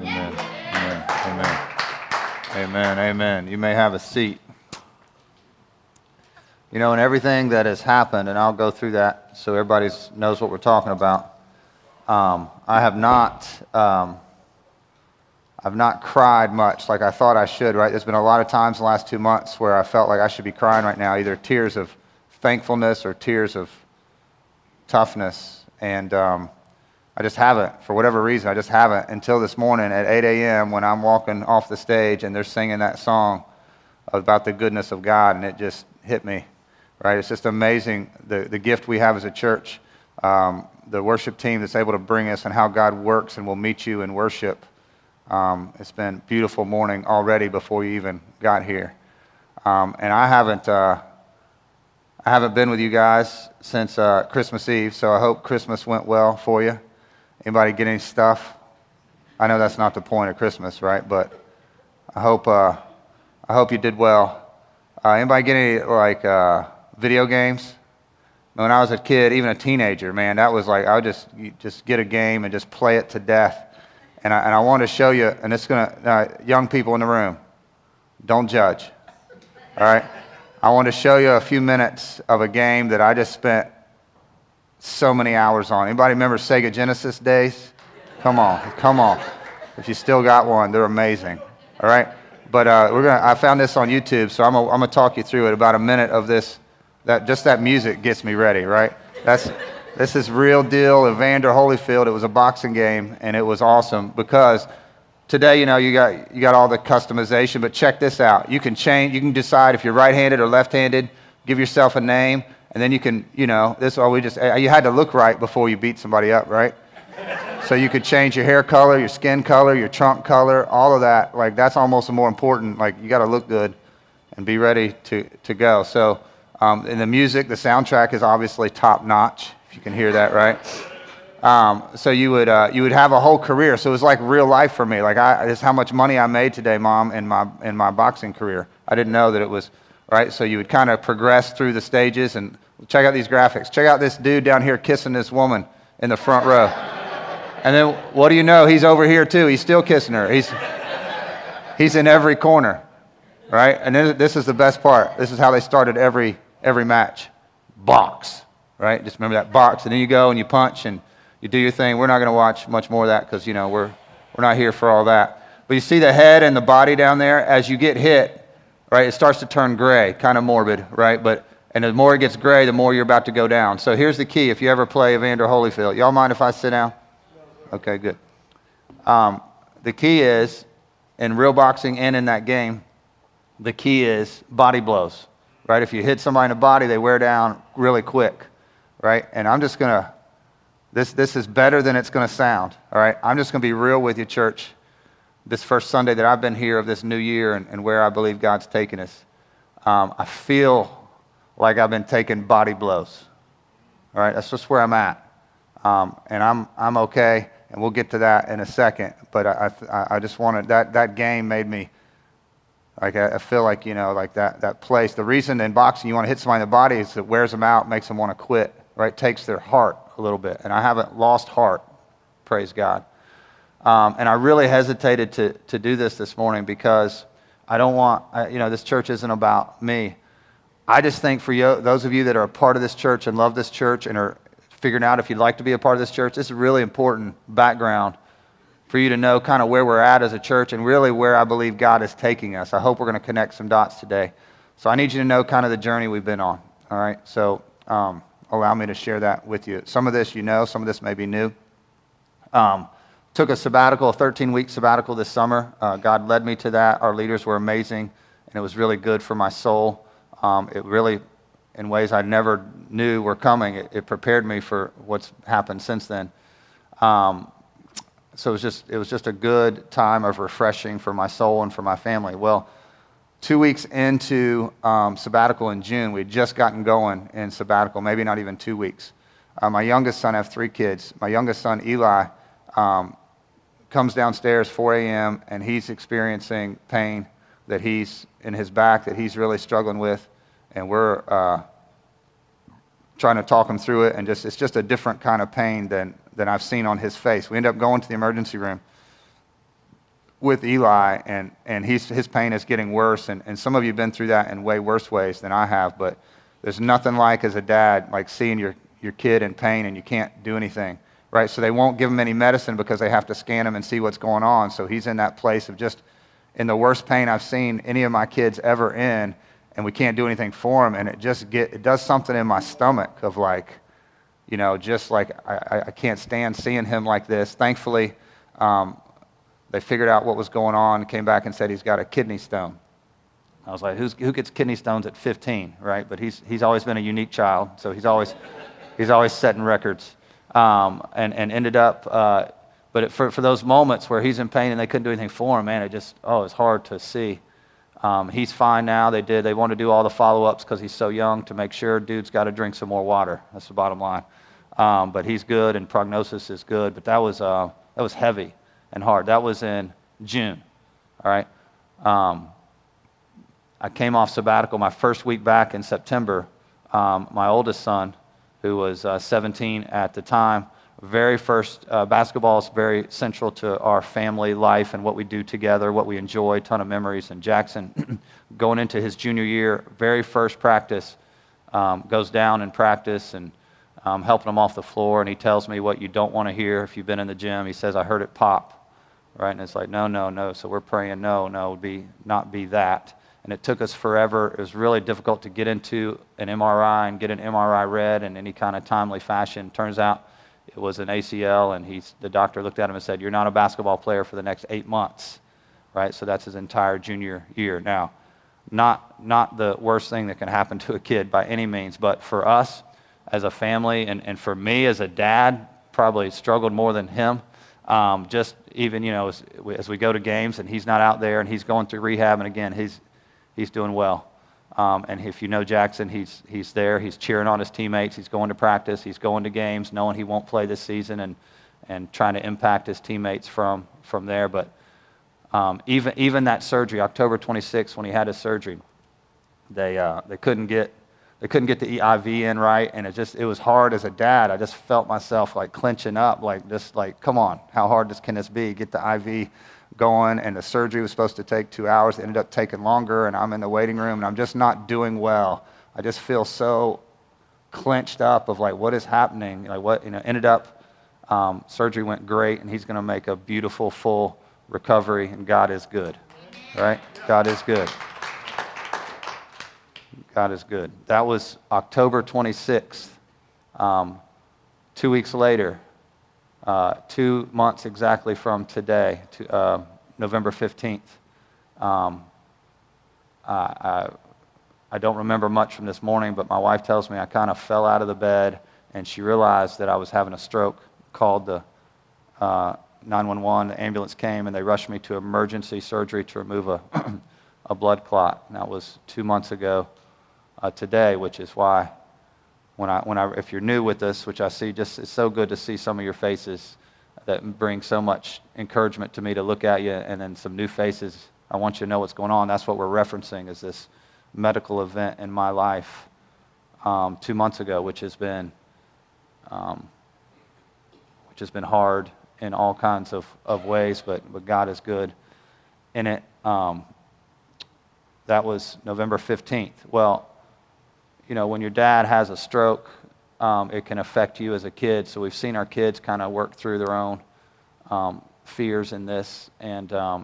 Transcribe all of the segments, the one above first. Amen. Amen. Amen. Amen. Amen. You may have a seat. You know, in everything that has happened, and I'll go through that so everybody knows what we're talking about, I've not cried much like I thought I should, right? There's been a lot of times in the last 2 months where I felt like I should be crying right now, either tears of thankfulness or tears of toughness, and I just haven't. For whatever reason, I just haven't until this morning at 8 a.m. when I'm walking off the stage and they're singing that song about the goodness of God, and it just hit me. Right, it's just amazing the gift we have as a church, the worship team that's able to bring us, and how God works and will meet you in worship. It's been a beautiful morning already before you even got here, and I haven't been with you guys since Christmas Eve, so I hope Christmas went well for you. Anybody get any stuff? I know that's not the point of Christmas, right? But I hope you did well. Anybody get any video games? When I was a kid, even a teenager, man, that was like I would just get a game and just play it to death. And I want to show you, and it's gonna young people in the room, don't judge. All right, I want to show you a few minutes of a game that I just spent so many hours on. Anybody remember Sega Genesis days? Come on. If you still got one, they're amazing. All right. But I found this on YouTube, so I'm gonna talk you through it. About a minute of this, that music gets me ready, right? This is real deal, Evander Holyfield. It was a boxing game, and it was awesome because today, you know, you got all the customization. But check this out: you can decide if you're right-handed or left-handed. Give yourself a name, and then you can, you know, you had to look right before you beat somebody up, right? So you could change your hair color, your skin color, your trunk color, all of that. Like, that's almost more important. Like, you got to look good and be ready to go. So, and the music, the soundtrack is obviously top notch, if you can hear that, right? So you would have a whole career. So it was like real life for me. Like, it's how much money I made today, Mom, in my boxing career. I didn't know that it was, right? So you would kind of progress through the stages, and check out these graphics. Check out this dude down here kissing this woman in the front row. And then, what do you know? He's over here, too. He's still kissing her. He's in every corner, right? And then this is the best part. This is how they started every match. Box, right? Just remember that, box. And then you go and you punch and you do your thing. We're not going to watch much more of that because, you know, we're not here for all that. But you see the head and the body down there. As you get hit, right, it starts to turn gray, kind of morbid, right? And the more it gets gray, the more you're about to go down. So here's the key if you ever play Evander Holyfield. Y'all mind if I sit down? Okay, good. The key is, in real boxing and in that game, the key is body blows, right? If you hit somebody in the body, they wear down really quick, right? And I'm just going to, this is better than it's going to sound, all right? I'm just going to be real with you, church, this first Sunday that I've been here of this new year and where I believe God's taking us. I feel like I've been taking body blows, all right? That's just where I'm at. And I'm okay, and we'll get to that in a second. But I just wanted that game made me like I feel like, you know, like that place. The reason in boxing you want to hit somebody in the body is it wears them out, makes them want to quit, right? Takes their heart a little bit. And I haven't lost heart, praise God. And I really hesitated to do this morning because I don't want this church isn't about me. I just think for you, those of you that are a part of this church and love this church and are figuring out if you'd like to be a part of this church, this is a really important background for you to know kind of where we're at as a church and really where I believe God is taking us. I hope we're going to connect some dots today. So I need you to know kind of the journey we've been on, all right? So allow me to share that with you. Some of this you know, some of this may be new. Took a sabbatical, a 13-week sabbatical this summer. God led me to that. Our leaders were amazing, and it was really good for my soul. It really, in ways I never knew were coming. It prepared me for what's happened since then. So it was just a good time of refreshing for my soul and for my family. Well, 2 weeks into sabbatical in June, we had just gotten going in sabbatical, maybe not even 2 weeks. My youngest son, I have three kids. My youngest son, Eli, comes downstairs 4 a.m. and he's experiencing pain that he's in his back that he's really struggling with. And we're trying to talk him through it, and it's just a different kind of pain than I've seen on his face. We end up going to the emergency room, with Eli, and his pain is getting worse, and some of you have been through that in way worse ways than I have, but there's nothing like, as a dad, like seeing your kid in pain and you can't do anything, right? So they won't give him any medicine because they have to scan him and see what's going on. So he's in that place of just in the worst pain I've seen any of my kids ever in, and we can't do anything for him, and it does something in my stomach of like, you know, just like I can't stand seeing him like this. Thankfully, they figured out what was going on, came back and said he's got a kidney stone. I was like, who gets kidney stones at 15, right? But he's always been a unique child, so he's always setting records. And ended up, but for those moments where he's in pain and they couldn't do anything for him, man, it's hard to see. He's fine now. They want to do all the follow-ups because he's so young to make sure dude's got to drink some more water. That's the bottom line. But he's good and prognosis is good. But that was heavy and hard. That was in June. All right. I came off sabbatical my first week back in September. My oldest son, who was 17 at the time, very first basketball is very central to our family life and what we do together, what we enjoy, ton of memories. And Jackson, going into his junior year, very first practice, goes down in practice, and I'm helping him off the floor, and he tells me what you don't want to hear if you've been in the gym. He says, "I heard it pop," right? And it's like, no. So we're praying, no, not be that. And it took us forever. It was really difficult to get into an MRI and get an MRI read in any kind of timely fashion. Turns out, it was an ACL, and the doctor looked at him and said, "You're not a basketball player for the next 8 months," right? So that's his entire junior year. Now, not the worst thing that can happen to a kid by any means, but for us as a family and for me as a dad, probably struggled more than him. Just even, you know, as we go to games and he's not out there and he's going through rehab, and again, he's doing well. And if you know Jackson, he's there. He's cheering on his teammates. He's going to practice. He's going to games, knowing he won't play this season, and trying to impact his teammates from there. But even that surgery, October 26th, when he had his surgery, they couldn't get the IV in right, and it was hard as a dad. I just felt myself like clenching up, like come on, how hard can this be? Get the IV going, and the surgery was supposed to take 2 hours. It ended up taking longer, and I'm in the waiting room, and I'm just not doing well. I just feel so clenched up of like, what is happening? Like what, you know, ended up, surgery went great, and he's going to make a beautiful, full recovery, and God is good, right? God is good. God is good. That was October 26th. 2 weeks later, 2 months exactly from today, November 15th. I don't remember much from this morning, but my wife tells me I kind of fell out of the bed, and she realized that I was having a stroke, called the 911, the ambulance came, and they rushed me to emergency surgery to remove a blood clot. And that was 2 months ago today, which is why When if you're new with us, which I see, just it's so good to see some of your faces that bring so much encouragement to me to look at you, and then some new faces. I want you to know what's going on. That's what we're referencing is this medical event in my life 2 months ago, which has been hard in all kinds of ways, but God is good in it. That was November 15th. Well, you know, when your dad has a stroke, it can affect you as a kid. So we've seen our kids kind of work through their own fears in this. And I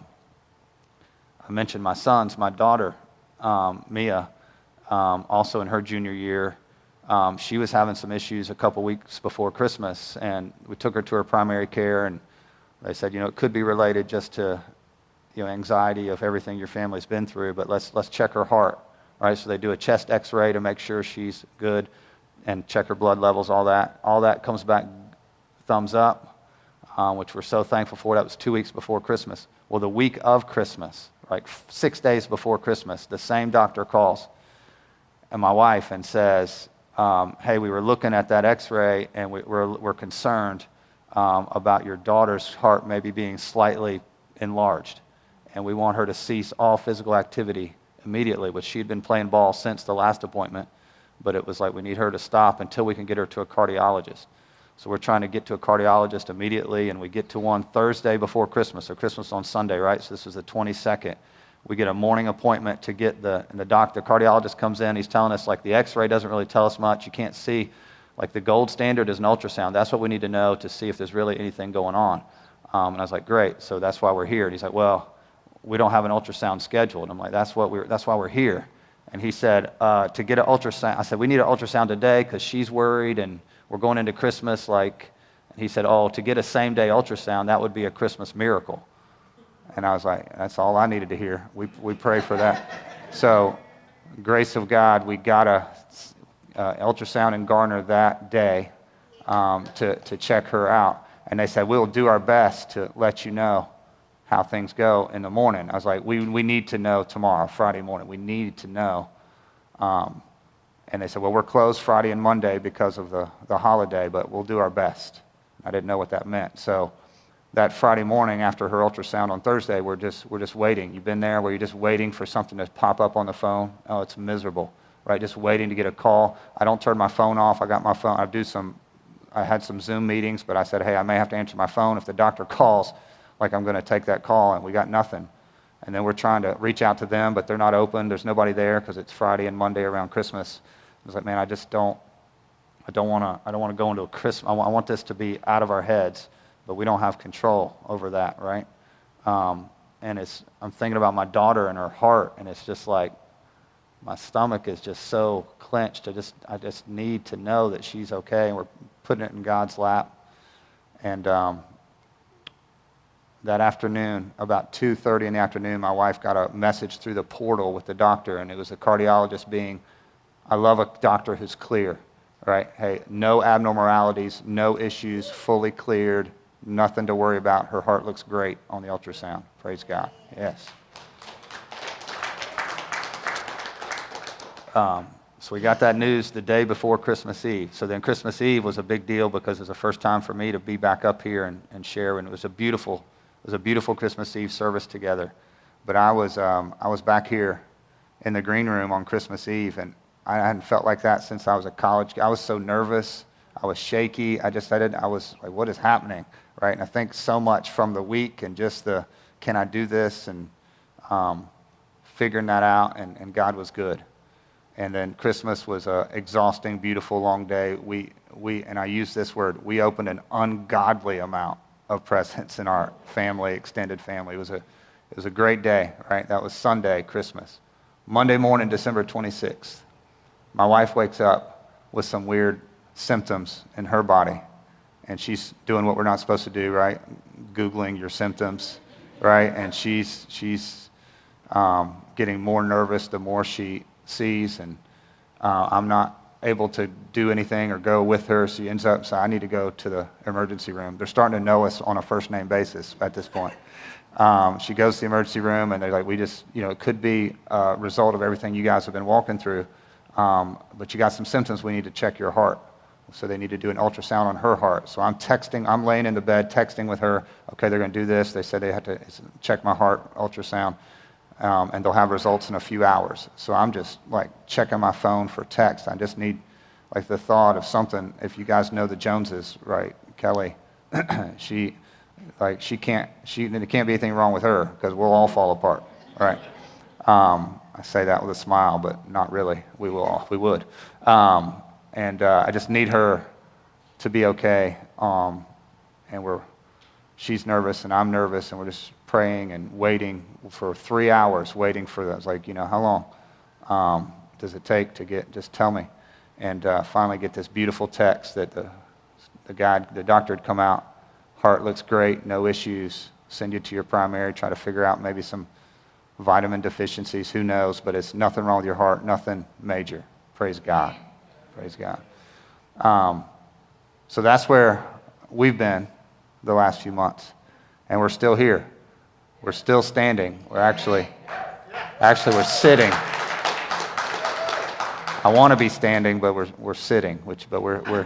mentioned my sons. My daughter, Mia, also in her junior year, she was having some issues a couple weeks before Christmas. And we took her to her primary care. And they said, you know, it could be related just to, you know, anxiety of everything your family's been through. But let's check her heart. All right, so they do a chest x-ray to make sure she's good and check her blood levels, all that. All that comes back thumbs up, which we're so thankful for. That was 2 weeks before Christmas. Well, the week of Christmas, like 6 days before Christmas, the same doctor calls and my wife and says, hey, we were looking at that x-ray, and we're concerned about your daughter's heart maybe being slightly enlarged, and we want her to cease all physical activity immediately, which she'd been playing ball since the last appointment, but it was like, we need her to stop until we can get her to a cardiologist. So we're trying to get to a cardiologist immediately, and we get to one Thursday before Christmas. So Christmas on Sunday, right? So this is the 22nd. We get a morning appointment to get the doctor. The cardiologist comes in. He's telling us, like, the x-ray doesn't really tell us much. You can't see. Like, the gold standard is an ultrasound. That's what we need to know to see if there's really anything going on. And I was like, great. So that's why we're here. And he's like, well, we don't have an ultrasound scheduled. And I'm like, that's why we're here. And he said, to get an ultrasound. I said, we need an ultrasound today because she's worried and we're going into Christmas. Like, and he said, oh, to get a same-day ultrasound, that would be a Christmas miracle. And I was like, that's all I needed to hear. We pray for that. So, grace of God, we got a ultrasound in Garner that day to check her out. And they said, we'll do our best to let you know how things go in the morning. I was like, we need to know tomorrow, Friday morning. We need to know. And they said, well, we're closed Friday and Monday because of the holiday, but we'll do our best. I didn't know what that meant. So that Friday morning after her ultrasound on Thursday, we're just waiting. You've been there where you're just waiting for something to pop up on the phone. Oh, it's miserable, right? Just waiting to get a call. I don't turn my phone off. I got my phone. I had some Zoom meetings, but I said, hey, I may have to answer my phone if the doctor calls. Like, I'm going to take that call, and we got nothing. And then we're trying to reach out to them, but they're not open. There's nobody there because it's Friday and Monday around Christmas. I was like, man, I don't want to go into a Christmas. I want this to be out of our heads, but we don't have control over that, right? And I'm thinking about my daughter and her heart, and it's just like my stomach is just so clenched. I just need to know that she's okay, and we're putting it in God's lap. And that afternoon, about 2:30 in the afternoon, my wife got a message through the portal with the doctor, and it was a cardiologist being, I love a doctor who's clear, right? Hey, no abnormalities, no issues, fully cleared, nothing to worry about. Her heart looks great on the ultrasound. Praise God. Yes. So we got that news the day before Christmas Eve. So then Christmas Eve was a big deal because it was the first time for me to be back up here and share, and it was a beautiful Christmas Eve service together. But I was back here in the green room on Christmas Eve, and I hadn't felt like that since I was a college kid. I was so nervous. I was shaky. I was like, what is happening, right? And I think so much from the week and just can I do this, and figuring that out, and God was good. And then Christmas was an exhausting, beautiful, long day. We and I use this word, we opened an ungodly amount of presents in our family, extended family. It was a great day, right? That was Sunday, Christmas. Monday morning, December 26th, my wife wakes up with some weird symptoms in her body, and she's doing what we're not supposed to do, right? Googling your symptoms, right? And she's getting more nervous the more she sees, and I'm not able to do anything or go with her. She ends up saying, I need to go to the emergency room. They're starting to know us on a first name basis at this point. She goes to the emergency room, and they're like, we just, it could be a result of everything you guys have been walking through, but you got some symptoms. We need to check your heart. So they need to do an ultrasound on her heart. So I'm laying in the bed texting with her. Okay, they're going to do this. They said they had to check my heart ultrasound. And they'll have results in a few hours. So I'm just like checking my phone for text. I just need like the thought of something. If you guys know the Joneses, right? Kelly, there can't be anything wrong with her because we'll all fall apart, right? I say that with a smile, but not really. We would. I just need her to be okay. She's nervous and I'm nervous, and we're just praying and waiting for 3 hours, waiting for that. I was like, how long does it take to get, just tell me. And finally get this beautiful text that the doctor had come out, heart looks great, no issues, send you to your primary, try to figure out maybe some vitamin deficiencies, who knows, but it's nothing wrong with your heart, nothing major. Praise God. Praise God. So that's where we've been the last few months, and we're still here. We're still standing. We're actually we're sitting. I want to be standing, but we're sitting. We're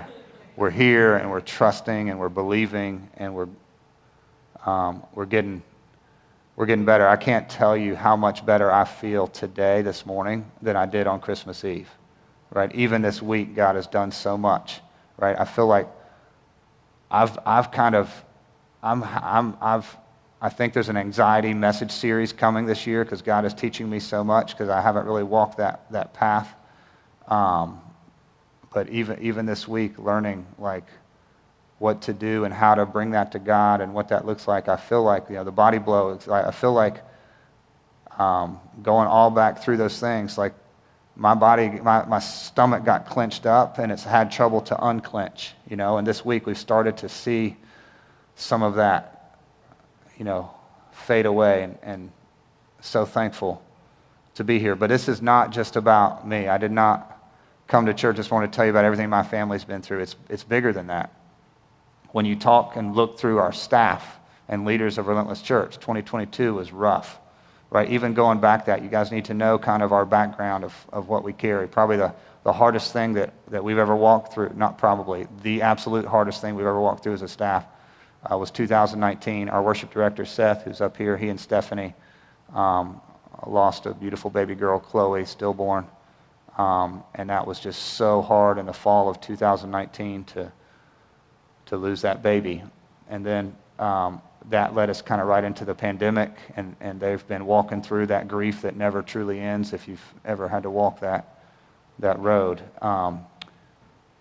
here, and we're trusting, and we're believing, and we're getting better. I can't tell you how much better I feel today, this morning, than I did on Christmas Eve. Right? Even this week, God has done so much. Right? I feel like I think there's an anxiety message series coming this year because God is teaching me so much because I haven't really walked that path. But even this week, learning like what to do and how to bring that to God and what that looks like. I feel like, the body blow. I feel like going all back through those things. Like my body, my stomach got clenched up and it's had trouble to unclench. And this week we've started to see some of that fade away, and so thankful to be here. But this is not just about me. I did not come to church this morning to tell you about everything my family's been through. It's bigger than that. When you talk and look through our staff and leaders of Relentless Church, 2022 was rough, right? Even going back that, you guys need to know kind of our background of what we carry. Probably the hardest thing that we've ever walked through, not probably, the absolute hardest thing we've ever walked through as a staff was 2019. Our worship director, Seth, who's up here, he and Stephanie lost a beautiful baby girl, Chloe, stillborn. And that was just so hard in the fall of 2019 to lose that baby. And then that led us kind of right into the pandemic, and they've been walking through that grief that never truly ends if you've ever had to walk that road.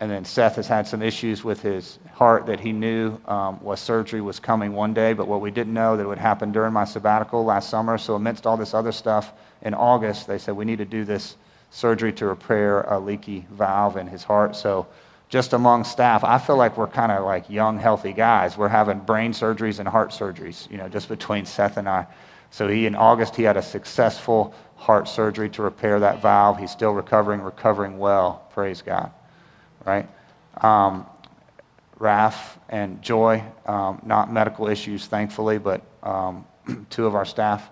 And then Seth has had some issues with his heart that he knew was surgery was coming one day, but what we didn't know that it would happen during my sabbatical last summer. So amidst all this other stuff, in August, they said, we need to do this surgery to repair a leaky valve in his heart. So just among staff, I feel like we're kind of like young, healthy guys. We're having brain surgeries and heart surgeries, just between Seth and I. So in August, he had a successful heart surgery to repair that valve. He's still recovering well, praise God. Right? Raph and Joy, not medical issues, thankfully, but two of our staff,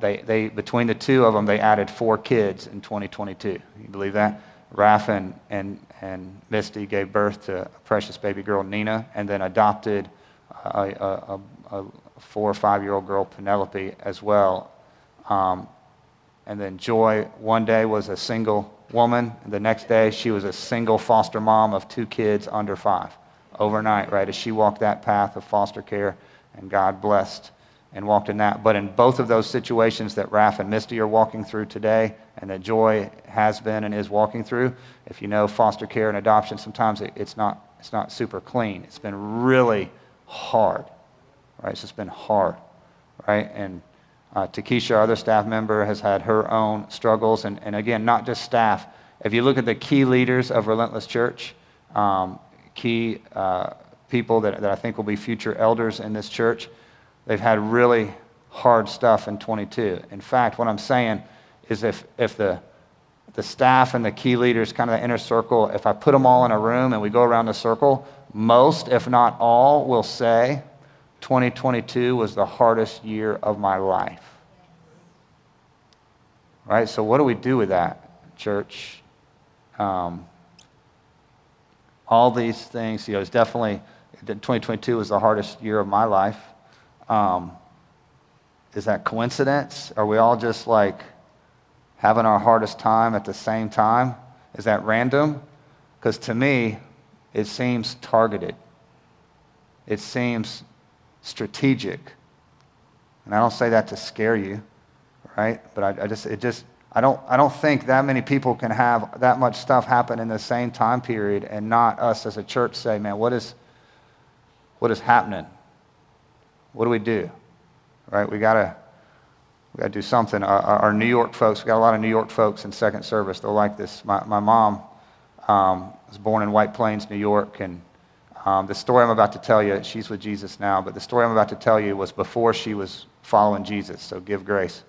they between the two of them, they added 4 kids in 2022. You believe that? Raph and Misty gave birth to a precious baby girl, Nina, and then adopted a 4- or 5-year-old girl, Penelope, as well. And then Joy, one day, was a single woman. The next day, she was a single foster mom of 2 kids under 5 overnight, right? As she walked that path of foster care, and God blessed and walked in that. But in both of those situations that Raph and Misty are walking through today and that Joy has been and is walking through, if you know foster care and adoption, sometimes it's not super clean. It's been really hard, right? It's just been hard, right? And Takesha, our other staff member, has had her own struggles. And again, not just staff. If you look at the key leaders of Relentless Church, key people that I think will be future elders in this church, they've had really hard stuff in 22. In fact, what I'm saying is if the staff and the key leaders, kind of the inner circle, if I put them all in a room and we go around the circle, most, if not all, will say 2022 was the hardest year of my life. Right? So what do we do with that, church? All these things, it's definitely, 2022 was the hardest year of my life. Is that coincidence? Are we all just like having our hardest time at the same time? Is that random? Because to me, it seems targeted. It seems strategic, and I don't say that to scare you, right? But I don't think that many people can have that much stuff happen in the same time period, and not us as a church say, man, what is happening? What do we do? Right? We gotta do something. Our New York folks, we got a lot of New York folks in second service. They'll like this. My mom was born in White Plains, New York, and the story I'm about to tell you, she's with Jesus now, but the story I'm about to tell you was before she was following Jesus, so give grace.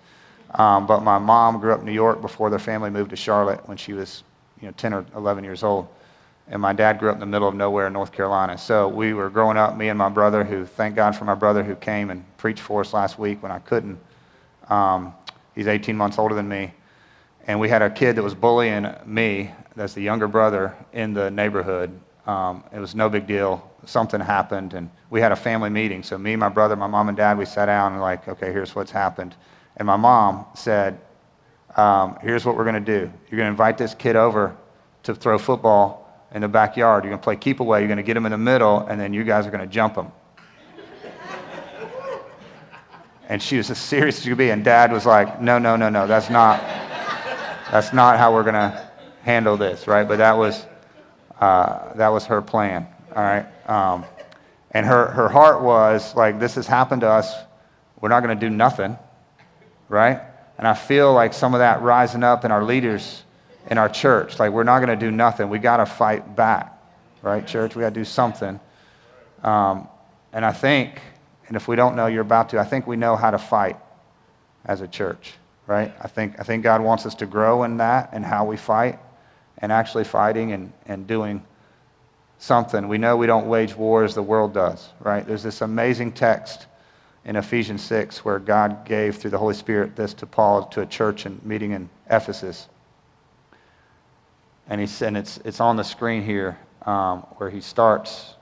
But my mom grew up in New York before their family moved to Charlotte when she was 10 or 11 years old. And my dad grew up in the middle of nowhere in North Carolina. So we were growing up, me and my brother, who, thank God for my brother who came and preached for us last week when I couldn't. He's 18 months older than me. And we had a kid that was bullying me, that's the younger brother, in the neighborhood. It was no big deal. Something happened, and we had a family meeting. So me, my brother, my mom and dad, we sat down and like, okay, here's what's happened. And my mom said, here's what we're going to do. You're going to invite this kid over to throw football, in the backyard. You're going to play keep away. You're going to get him in the middle, and then you guys are going to jump him. And she was as serious as you could be. And Dad was like, no, that's not how we're going to handle this, right? But that was her plan, all right? And her heart was like, this has happened to us. We're not going to do nothing, right? And I feel like some of that rising up in our leaders in our church. Like, we're not going to do nothing. We got to fight back, right, church? We got to do something. And I think... and if we don't know, you're about to. I think we know how to fight as a church, right? I think God wants us to grow in that and how we fight and actually fighting and doing something. We know we don't wage war as the world does, right? There's this amazing text in Ephesians 6 where God gave through the Holy Spirit this to Paul, to a church and meeting in Ephesus. And it's on the screen here where he starts,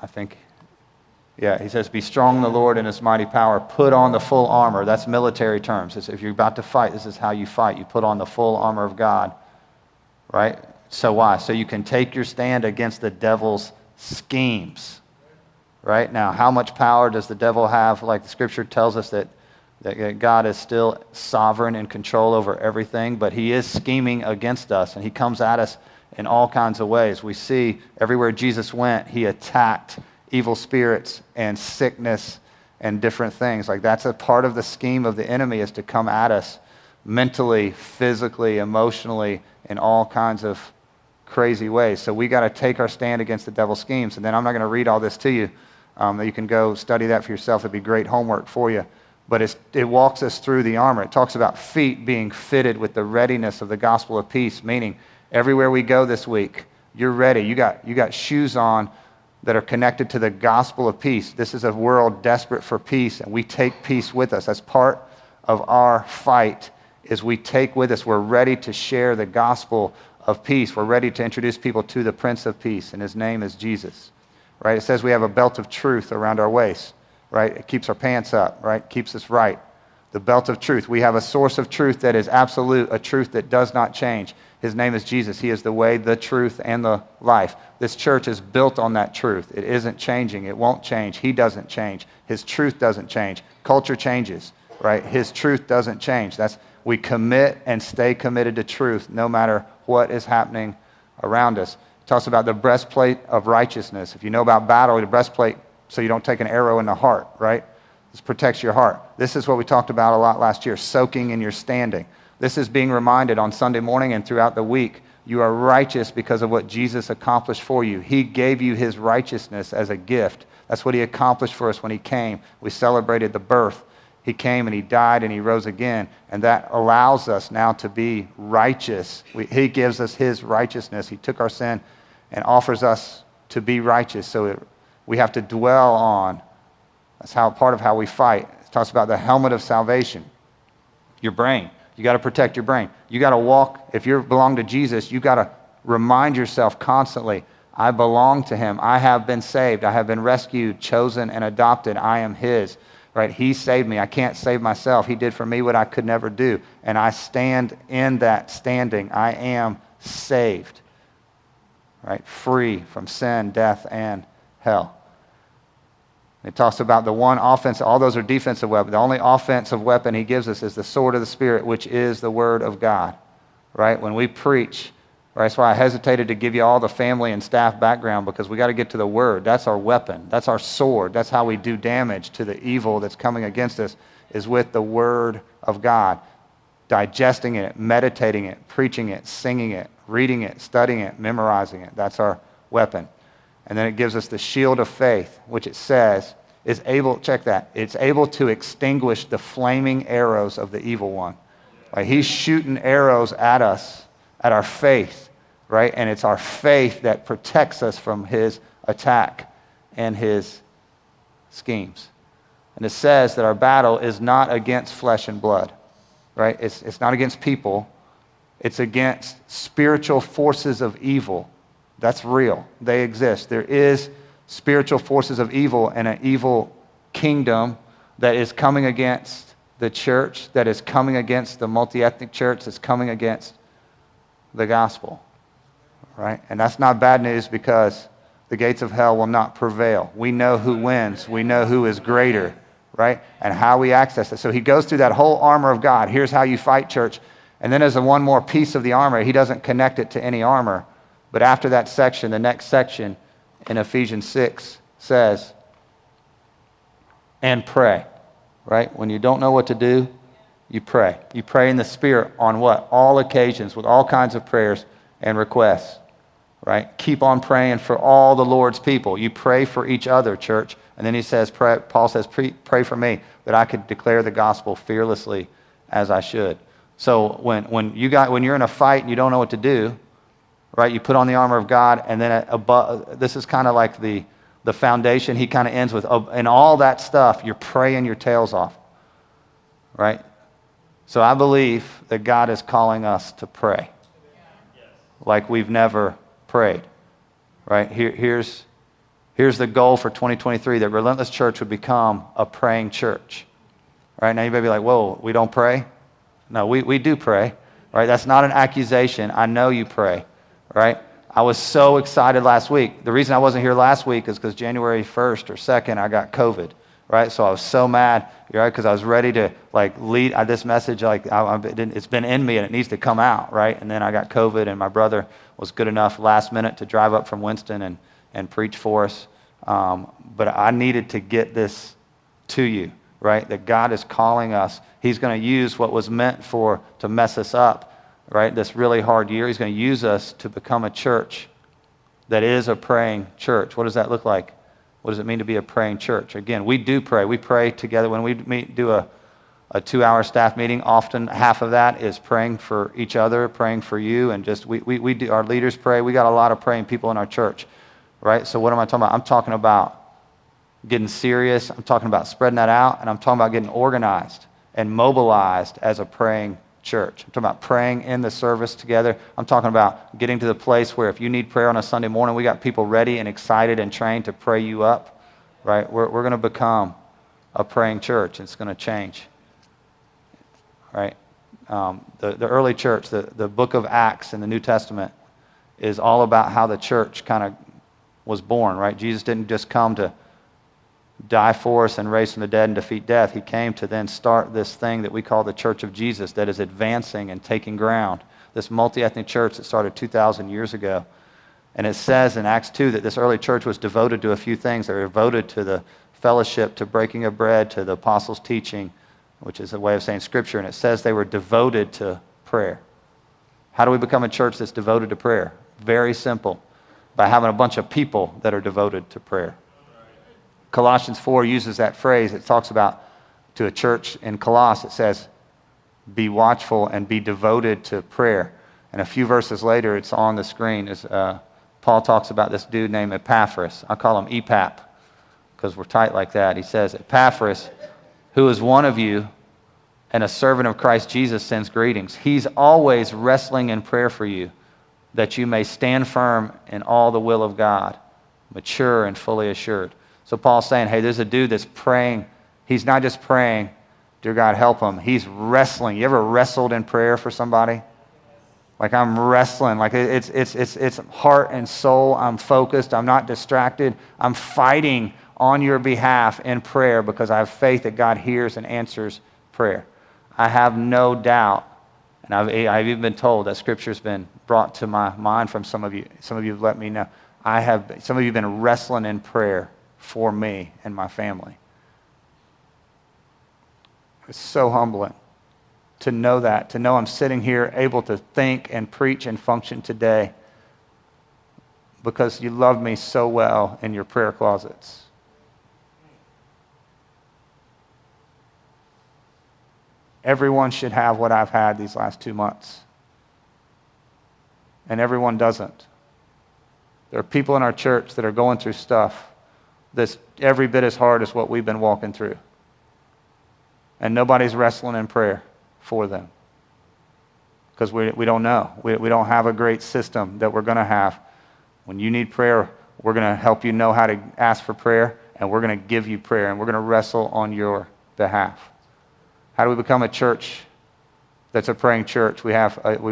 I think... yeah, he says, be strong in the Lord and his mighty power. Put on the full armor. That's military terms. It's if you're about to fight, this is how you fight. You put on the full armor of God, right? So why? So you can take your stand against the devil's schemes, right? Now, how much power does the devil have? Like the scripture tells us that God is still sovereign and control over everything, but he is scheming against us, and he comes at us in all kinds of ways. We see everywhere Jesus went, he attacked evil spirits and sickness and different things. Like, that's a part of the scheme of the enemy, is to come at us mentally, physically, emotionally, in all kinds of crazy ways. So we got to take our stand against the devil's schemes. And then I'm not going to read all this to you. You can go study that for yourself. It'd be great homework for you. But it walks us through the armor. It talks about feet being fitted with the readiness of the gospel of peace, meaning everywhere we go this week, you're ready. You got shoes on that are connected to the gospel of peace. This is a world desperate for peace, and we take peace with us. That's part of our fight, is we take with us. We're ready to share the gospel of peace. We're ready to introduce people to the Prince of Peace, and his name is Jesus, right? It says we have a belt of truth around our waist, right? It keeps our pants up, right? It keeps us right. The belt of truth. We have a source of truth that is absolute, a truth that does not change. His name is Jesus. He is the way, the truth, and the life. This church is built on that truth. It isn't changing. It won't change. He doesn't change. His truth doesn't change. Culture changes, right? His truth doesn't change. We commit and stay committed to truth no matter what is happening around us. It talks about the breastplate of righteousness. If you know about battle, the breastplate, so you don't take an arrow in the heart, right? This protects your heart. This is what we talked about a lot last year, soaking in your standing. This is being reminded on Sunday morning and throughout the week. You are righteous because of what Jesus accomplished for you. He gave you his righteousness as a gift. That's what he accomplished for us when he came. We celebrated the birth. He came and he died and he rose again. And that allows us now to be righteous. He gives us his righteousness. He took our sin and offers us to be righteous. So we have to dwell on. That's part of how we fight. It talks about the helmet of salvation, your brain. You got to protect your brain. You got to walk. If you belong to Jesus, you got to remind yourself constantly, I belong to him. I have been saved. I have been rescued, chosen, and adopted. I am his, right? He saved me. I can't save myself. He did for me what I could never do. And I stand in that standing. I am saved, right? Free from sin, death, and hell. It talks about the one offense. All those are defensive weapons. The only offensive weapon he gives us is the sword of the Spirit, which is the word of God, right? When we preach, right? That's why I hesitated to give you all the family and staff background, because we got to get to the word. That's our weapon. That's our sword. That's how we do damage to the evil that's coming against us, is with the word of God, digesting it, meditating it, preaching it, singing it, reading it, studying it, memorizing it. That's our weapon. And then it gives us the shield of faith, which it says is able, check that, it's able to extinguish the flaming arrows of the evil one. Like, he's shooting arrows at us, at our faith, right? And it's our faith that protects us from his attack and his schemes. And it says that our battle is not against flesh and blood, right? It's not against people. It's against spiritual forces of evil. That's real. They exist. There is spiritual forces of evil and an evil kingdom that is coming against the church, that is coming against the multi-ethnic church, that's coming against the gospel. Right? And that's not bad news, because the gates of hell will not prevail. We know who wins. We know who is greater, right? And how we access it. So he goes through that whole armor of God. Here's how you fight, church. And then as a one more piece of the armor, he doesn't connect it to any armor. But after that section, the next section in Ephesians 6 says, and pray, right? When you don't know what to do, you pray. You pray in the Spirit on what? All occasions, with all kinds of prayers and requests, right? Keep on praying for all the Lord's people. You pray for each other, church. And then he says, Paul says, pray for me, that I could declare the gospel fearlessly as I should. So when you're in a fight and you don't know what to do, right, you put on the armor of God, and then above, this is kind of like the foundation. He kind of ends with, and all that stuff, you're praying your tails off, right? So I believe that God is calling us to pray like we've never prayed, right? Here's the goal for 2023, that Relentless Church would become a praying church, right? Now you may be like, whoa, we don't pray? No, we do pray, right? That's not an accusation. I know you pray, right? I was so excited last week. The reason I wasn't here last week is because January 1st or 2nd, I got COVID. Right, so I was so mad, right, because I was ready to lead this message. It's been in me and it needs to come out, right? And then I got COVID, and my brother was good enough last minute to drive up from Winston and preach for us. But I needed to get this to you, right? That God is calling us. He's going to use what was meant to mess us up, right? This really hard year, He's going to use us to become a church that is a praying church. What does that look like? What does it mean to be a praying church? Again, we do pray. We pray together. When we meet, do a two-hour staff meeting, often half of that is praying for each other, praying for you, and just we do. Our leaders pray. We got a lot of praying people in our church, right? So what am I talking about? I'm talking about getting serious. I'm talking about spreading that out, and I'm talking about getting organized and mobilized as a praying church. I'm talking about praying in the service together. I'm talking about getting to the place where if you need prayer on a Sunday morning, we got people ready and excited and trained to pray you up, right? We're going to become a praying church. It's going to change, right? The early church, the book of Acts in the New Testament is all about how the church kind of was born, right? Jesus didn't just come to die for us and raise from the dead and defeat death. He came to then start this thing that we call the Church of Jesus that is advancing and taking ground, this multi-ethnic church that started 2,000 years ago. And it says in Acts 2 that this early church was devoted to a few things. They were devoted to the fellowship, to breaking of bread, to the apostles' teaching, which is a way of saying Scripture. And it says they were devoted to prayer. How do we become a church that's devoted to prayer? Very simple. By having a bunch of people that are devoted to prayer. Colossians 4 uses that phrase. It talks about to a church in Colossae. It says, be watchful and be devoted to prayer. And a few verses later, it's on the screen. Paul talks about this dude named Epaphras. I call him Epap because we're tight like that. He says, Epaphras, who is one of you and a servant of Christ Jesus, sends greetings. He's always wrestling in prayer for you, that you may stand firm in all the will of God, mature and fully assured. So Paul's saying, hey, there's a dude that's praying. He's not just praying, dear God, help him. He's wrestling. You ever wrestled in prayer for somebody? Like, I'm wrestling. Like, it's heart and soul. I'm focused. I'm not distracted. I'm fighting on your behalf in prayer because I have faith that God hears and answers prayer. I have no doubt, and I've even been told that Scripture's been brought to my mind from some of you. Some of you have let me know. Some of you have been wrestling in prayer for me and my family. It's so humbling to know that, to know I'm sitting here able to think and preach and function today because you love me so well in your prayer closets. Everyone should have what I've had these last 2 months, and everyone doesn't. There are people in our church that are going through stuff that's every bit as hard as what we've been walking through. And nobody's wrestling in prayer for them. Because we don't know. We don't have a great system that we're going to have. When you need prayer, we're going to help you know how to ask for prayer, and we're going to give you prayer, and we're going to wrestle on your behalf. How do we become a church that's a praying church? We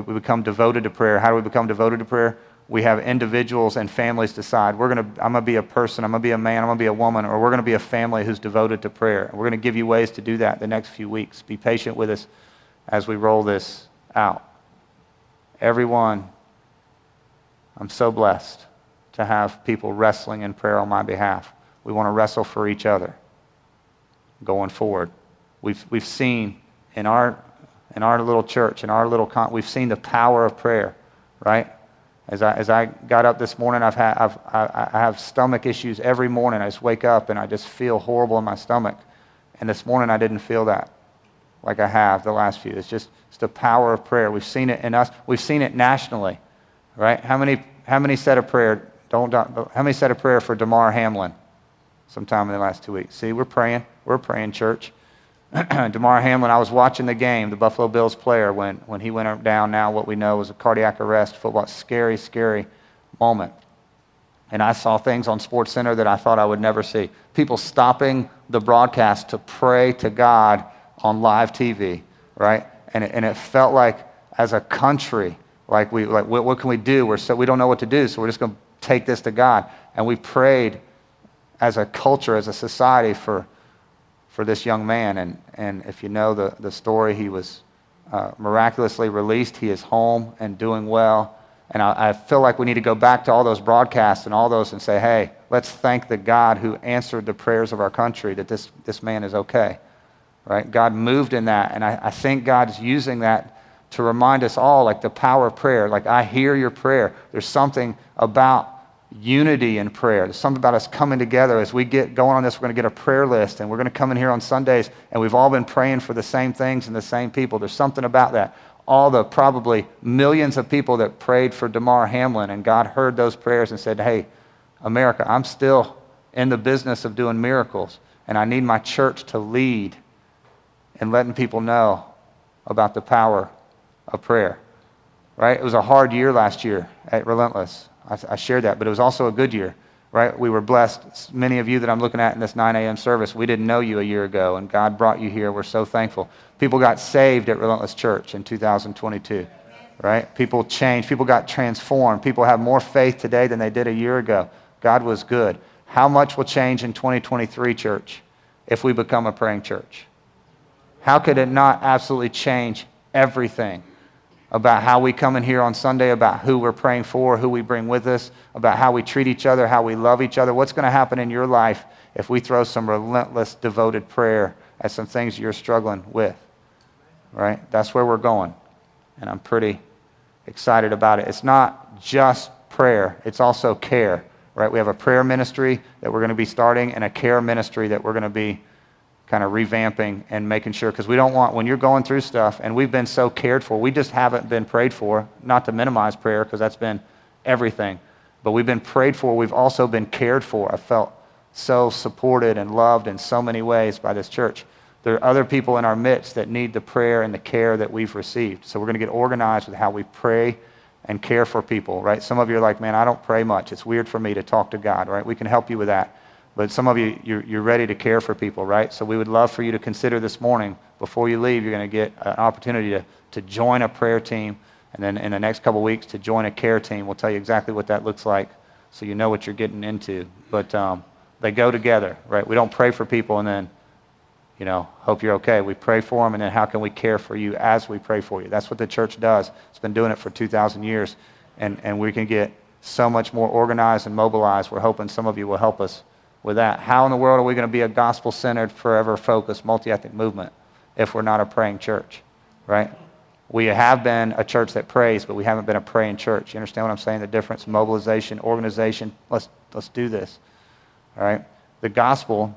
become devoted to prayer. How do we become devoted to prayer? we have individuals and families decide, I'm going to be a person, I'm going to be a man, I'm going to be a woman, or we're going to be a family who's devoted to prayer. We're going to give you ways to do that the next few weeks. Be patient with us as we roll this out. Everyone, I'm so blessed to have people wrestling in prayer on my behalf. We want to wrestle for each other going forward. We've seen in our little church, in our little we've seen the power of prayer, right? As I got up this morning, I have stomach issues every morning. I just wake up and I just feel horrible in my stomach. And this morning I didn't feel that like I have the last few. It's the power of prayer. We've seen it in us. We've seen it nationally, right? How many said a prayer? How many said a prayer for Damar Hamlin sometime in the last 2 weeks? See, we're praying. We're praying, church. Damar Hamlin, I was watching the game, the Buffalo Bills player, when he went down, now what we know was a cardiac arrest, football, scary, scary moment. And I saw things on SportsCenter that I thought I would never see. People stopping the broadcast to pray to God on live TV, right? And it felt like, as a country, what can we do? We don't know what to do, so we're just going to take this to God. And we prayed as a culture, as a society for this young man, and if you know the story, he was miraculously released. He is home and doing well, and I feel like we need to go back to all those broadcasts and all those and say, hey, let's thank the God who answered the prayers of our country that this man is okay, right? God moved in that, and I think God's using that to remind us all, like, the power of prayer. Like, I hear your prayer. There's something about unity in prayer. There's something about us coming together. As we get going on this, we're going to get a prayer list, and we're going to come in here on Sundays, and we've all been praying for the same things and the same people. There's something about that. All the probably millions of people that prayed for Damar Hamlin, and God heard those prayers and said, hey, America, I'm still in the business of doing miracles, and I need my church to lead in letting people know about the power of prayer, right? It was a hard year last year at Relentless. I shared that, but it was also a good year, right? We were blessed. Many of you that I'm looking at in this 9 a.m. service, we didn't know you a year ago, and God brought you here. We're so thankful. People got saved at Relentless Church in 2022, right? People changed. People got transformed. People have more faith today than they did a year ago. God was good. How much will change in 2023, church, if we become a praying church? How could it not absolutely change everything? About how we come in here on Sunday, about who we're praying for, who we bring with us, about how we treat each other, how we love each other. What's going to happen in your life if we throw some relentless, devoted prayer at some things you're struggling with, right? That's where we're going, and I'm pretty excited about it. It's not just prayer. It's also care, right? We have a prayer ministry that we're going to be starting and a care ministry that we're going to be kind of revamping and making sure, because we don't want, when you're going through stuff, and we've been so cared for, we just haven't been prayed for, not to minimize prayer, because that's been everything, but we've been prayed for, we've also been cared for. I felt so supported and loved in so many ways by this church. There are other people in our midst that need the prayer and the care that we've received, so we're going to get organized with how we pray and care for people, right? Some of you are like, man, I don't pray much. It's weird for me to talk to God, right? We can help you with that. But some of you, you're ready to care for people, right? So we would love for you to consider this morning, before you leave, you're going to get an opportunity to join a prayer team, and then in the next couple weeks to join a care team. We'll tell you exactly what that looks like so you know what you're getting into. But they go together, right? We don't pray for people and then, you know, hope you're okay. We pray for them, and then how can we care for you as we pray for you? That's what the church does. It's been doing it for 2,000 years, and we can get so much more organized and mobilized. We're hoping some of you will help us with that. How in the world are we going to be a gospel-centered, forever-focused, multi-ethnic movement if we're not a praying church, right? We have been a church that prays, but we haven't been a praying church. You understand what I'm saying? The difference, mobilization, organization. Let's do this, all right? The gospel,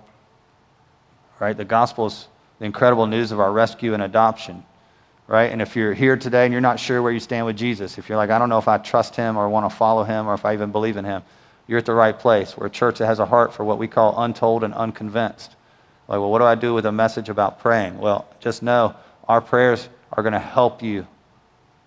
right? The gospel is the incredible news of our rescue and adoption, right? And if you're here today and you're not sure where you stand with Jesus, if you're like, I don't know if I trust him or want to follow him or if I even believe in him, you're at the right place. We're a church that has a heart for what we call untold and unconvinced. Like, well, what do I do with a message about praying? Well, just know our prayers are going to help you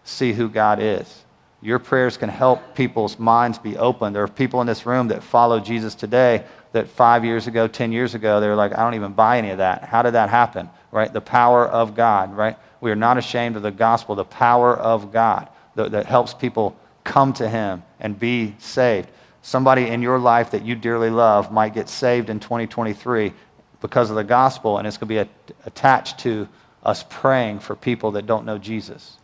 see who God is. Your prayers can help people's minds be open. There are people in this room that follow Jesus today that 5 years ago, 10 years ago, they were like, I don't even buy any of that. How did that happen? Right? The power of God, right? We are not ashamed of the gospel, the power of God that helps people come to him and be saved. Somebody in your life that you dearly love might get saved in 2023 because of the gospel, and it's going to be attached to us praying for people that don't know Jesus.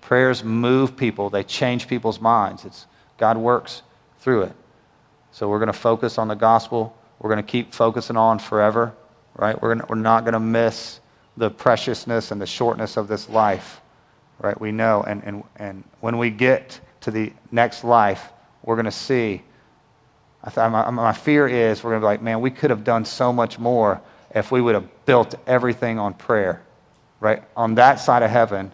Prayers move people. They change people's minds. God works through it. So we're going to focus on the gospel. We're going to keep focusing on forever, right? We're not going to miss the preciousness and the shortness of this life, right? We know, and when we get to the next life, we're going to see. My fear is we're going to be like, man, we could have done so much more if we would have built everything on prayer, right? On that side of heaven,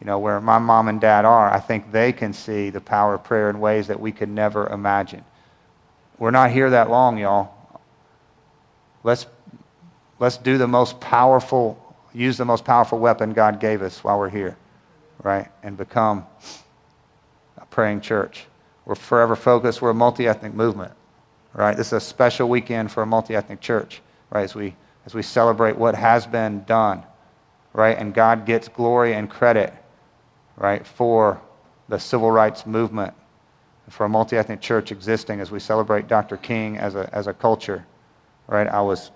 you know, where my mom and dad are, I think they can see the power of prayer in ways that we could never imagine. We're not here that long, y'all. Let's do the most powerful, use the most powerful weapon God gave us while we're here, right? And become a praying church. We're forever focused. We're a multi-ethnic movement, right? This is a special weekend for a multi-ethnic church, right? As we celebrate what has been done, right? And God gets glory and credit, right, for the civil rights movement, for a multi-ethnic church existing as we celebrate Dr. King as a culture, right? I was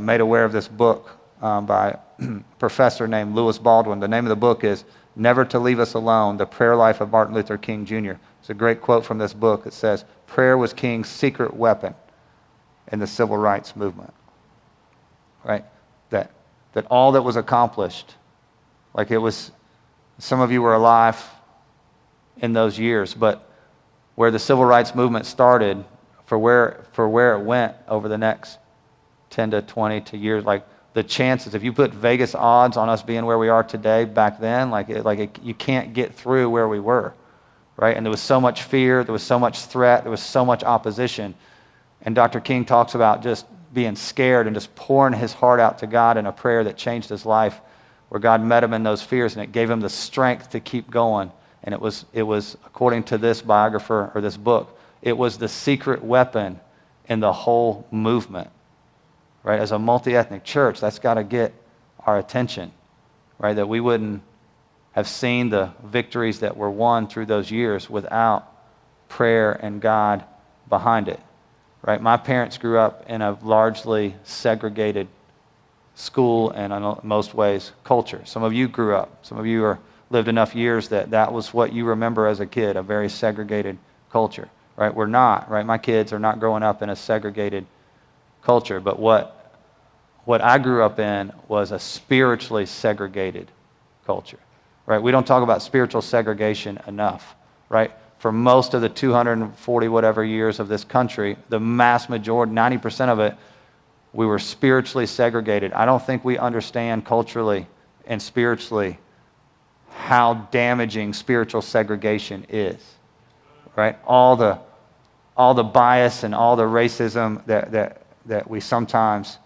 made aware of this book by a professor named Louis Baldwin. The name of the book is Never to Leave Us Alone, The Prayer Life of Martin Luther King Jr. It's a great quote from this book. It says, prayer was King's secret weapon in the civil rights movement, right? That all that was accomplished, like it was, some of you were alive in those years, but where the civil rights movement started, for where it went over the next 10 to 20 to years, like the chances, if you put Vegas odds on us being where we are today back then, you can't get through where we were, right? And there was so much fear, there was so much threat, there was so much opposition. And Dr. King talks about just being scared and just pouring his heart out to God in a prayer that changed his life, where God met him in those fears and it gave him the strength to keep going. And it was according to this biographer or this book, it was the secret weapon in the whole movement, right? As a multi-ethnic church, that's got to get our attention, right? That we wouldn't have seen the victories that were won through those years without prayer and God behind it, right? My parents grew up in a largely segregated school and in most ways culture. Some of you grew up. Some of you lived enough years that was what you remember as a kid, a very segregated culture, right? We're not, right? My kids are not growing up in a segregated culture, but what I grew up in was a spiritually segregated culture, right? We don't talk about spiritual segregation enough, right? For most of the 240 whatever years of this country, the mass majority, 90% of it, we were spiritually segregated. I don't think we understand culturally and spiritually how damaging spiritual segregation is, right? All the bias and all the racism that we sometimes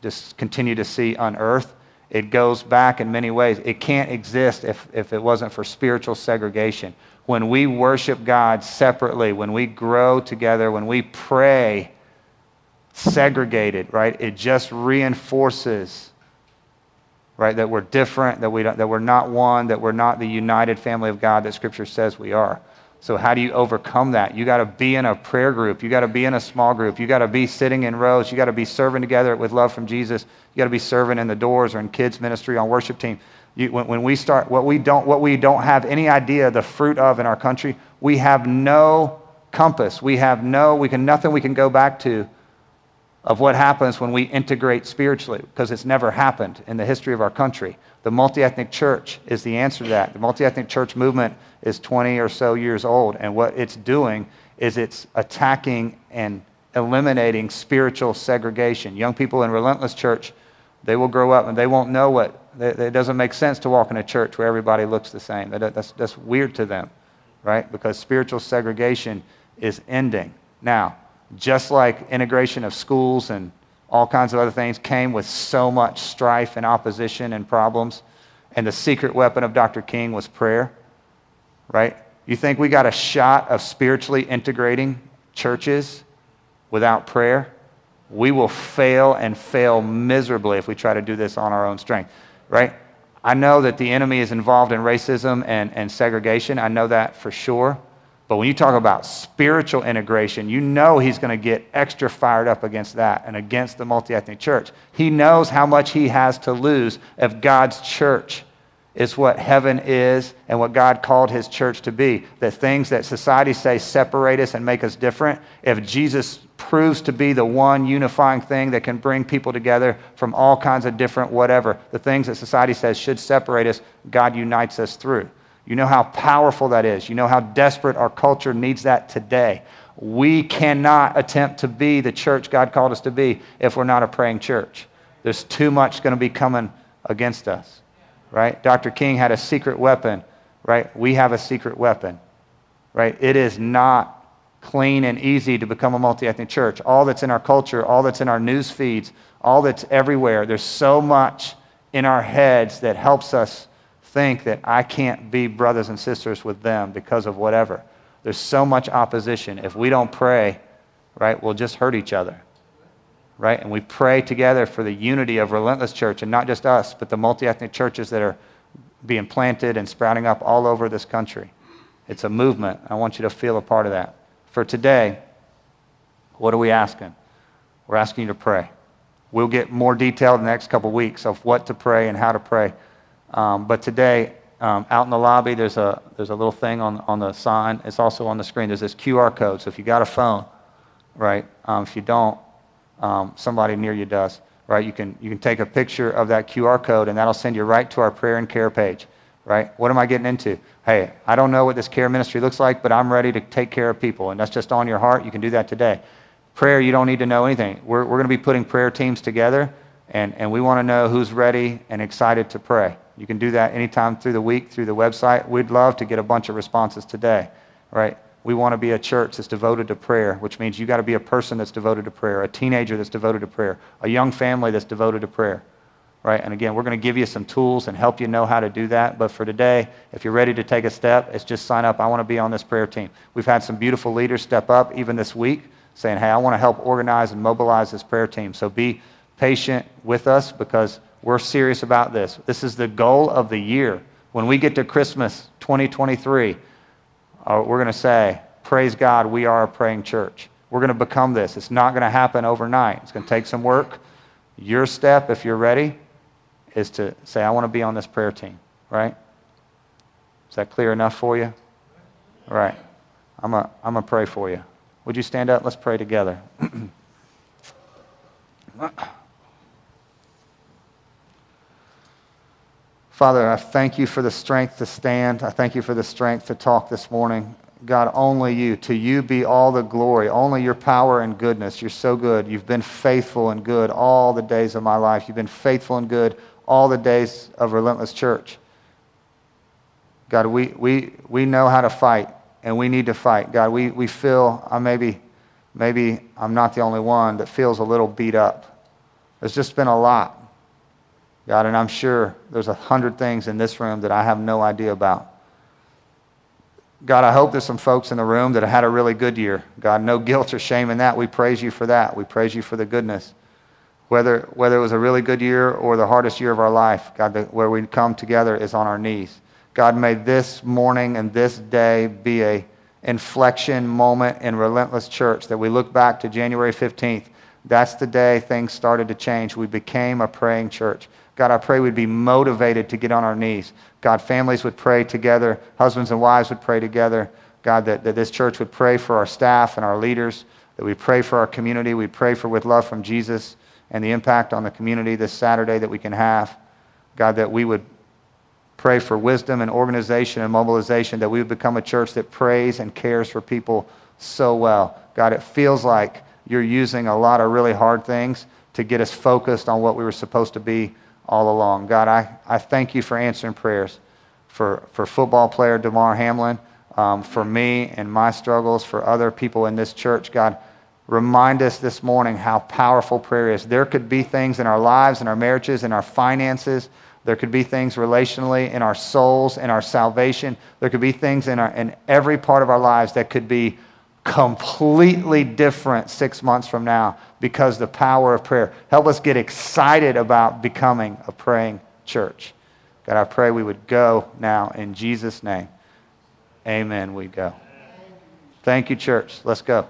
just continue to see unearthed, it goes back in many ways. It can't exist if it wasn't for spiritual segregation. When we worship God separately, when we grow together, when we pray segregated, right? It just reinforces, right, that we're different, that we're not one, that we're not the united family of God that Scripture says we are. So how do you overcome that? You got to be in a prayer group. You got to be in a small group. You got to be sitting in rows. You got to be serving together with love from Jesus. You got to be serving in the doors or in kids ministry on worship team. When we start what we don't have any idea the fruit of in our country, we have no compass. We can go back to of what happens when we integrate spiritually, because it's never happened in the history of our country. The multi-ethnic church is the answer to that. The multi-ethnic church movement is 20 or so years old, and what it's doing is it's attacking and eliminating spiritual segregation. Young people in Relentless Church, they will grow up and they won't know it doesn't make sense to walk in a church where everybody looks the same. That's weird to them, right? Because spiritual segregation is ending now. Just like integration of schools and all kinds of other things came with so much strife and opposition and problems, and the secret weapon of Dr. King was prayer, right? You think we got a shot of spiritually integrating churches without prayer? We will fail and fail miserably if we try to do this on our own strength, right? I know that the enemy is involved in racism and segregation. I know that for sure. But when you talk about spiritual integration, you know he's going to get extra fired up against that and against the multi-ethnic church. He knows how much he has to lose if God's church is what heaven is and what God called his church to be. The things that society says separate us and make us different, if Jesus proves to be the one unifying thing that can bring people together from all kinds of different whatever, the things that society says should separate us, God unites us through. You know how powerful that is. You know how desperate our culture needs that today. We cannot attempt to be the church God called us to be if we're not a praying church. There's too much going to be coming against us, right? Dr. King had a secret weapon, right? We have a secret weapon, right? It is not clean and easy to become a multi-ethnic church. All that's in our culture, all that's in our news feeds, all that's everywhere, there's so much in our heads that helps us think that I can't be brothers and sisters with them because of whatever. There's so much opposition. If we don't pray, right, we'll just hurt each other, right? And we pray together for the unity of Relentless Church, and not just us, but the multi-ethnic churches that are being planted and sprouting up all over this country. It's a movement. I want you to feel a part of that. For today, what are we asking? We're asking you to pray. We'll get more detail in the next couple weeks of what to pray and how to pray. But today, out in the lobby, there's a little thing on the sign. It's also on the screen. There's this QR code. So if you got a phone, right? If you don't, somebody near you does, right? You can take a picture of that QR code, and that'll send you right to our prayer and care page, right? What am I getting into? Hey, I don't know what this care ministry looks like, but I'm ready to take care of people, and that's just on your heart. You can do that today. Prayer, you don't need to know anything. We're going to be putting prayer teams together, and we want to know who's ready and excited to pray. You can do that anytime through the week, through the website. We'd love to get a bunch of responses today, right? We want to be a church that's devoted to prayer, which means you got to be a person that's devoted to prayer, a teenager that's devoted to prayer, a young family that's devoted to prayer, right? And again, we're going to give you some tools and help you know how to do that. But for today, if you're ready to take a step, it's just sign up. I want to be on this prayer team. We've had some beautiful leaders step up even this week saying, hey, I want to help organize and mobilize this prayer team. So be patient with us because we're serious about this. This is the goal of the year. When we get to Christmas 2023, we're going to say, praise God, we are a praying church. We're going to become this. It's not going to happen overnight. It's going to take some work. Your step, if you're ready, is to say, I want to be on this prayer team, right? Is that clear enough for you? All right. I'm going to pray for you. Would you stand up? Let's pray together. Father, I thank you for the strength to stand. I thank you for the strength to talk this morning. God, only you. To you be all the glory. Only your power and goodness. You're so good. You've been faithful and good all the days of my life. You've been faithful and good all the days of Relentless Church. God, we know how to fight, and we need to fight. God, we feel, maybe I'm not the only one that feels a little beat up. There's just been a lot. God, and I'm sure there's 100 things in this room that I have no idea about. God, I hope there's some folks in the room that have had a really good year. God, no guilt or shame in that. We praise you for that. We praise you for the goodness. Whether it was a really good year or the hardest year of our life, God, where we come together is on our knees. God, may this morning and this day be an inflection moment in Relentless Church that we look back to January 15th. That's the day things started to change. We became a praying church. God, I pray we'd be motivated to get on our knees. God, families would pray together. Husbands and wives would pray together. God, that this church would pray for our staff and our leaders, that we pray for our community. We pray for With Love from Jesus and the impact on the community this Saturday that we can have. God, that we would pray for wisdom and organization and mobilization, that we would become a church that prays and cares for people so well. God, it feels like you're using a lot of really hard things to get us focused on what we were supposed to be all along. God, I thank you for answering prayers, for football player Damar Hamlin, for me and my struggles, for other people in this church. God, remind us this morning how powerful prayer is. There could be things in our lives, in our marriages, in our finances. There could be things relationally in our souls, in our salvation. There could be things in every part of our lives that could be completely different 6 months from now because the power of prayer. Help us get excited about becoming a praying church. God, I pray we would go now in Jesus' name. Amen. We go. Thank you, church. Let's go.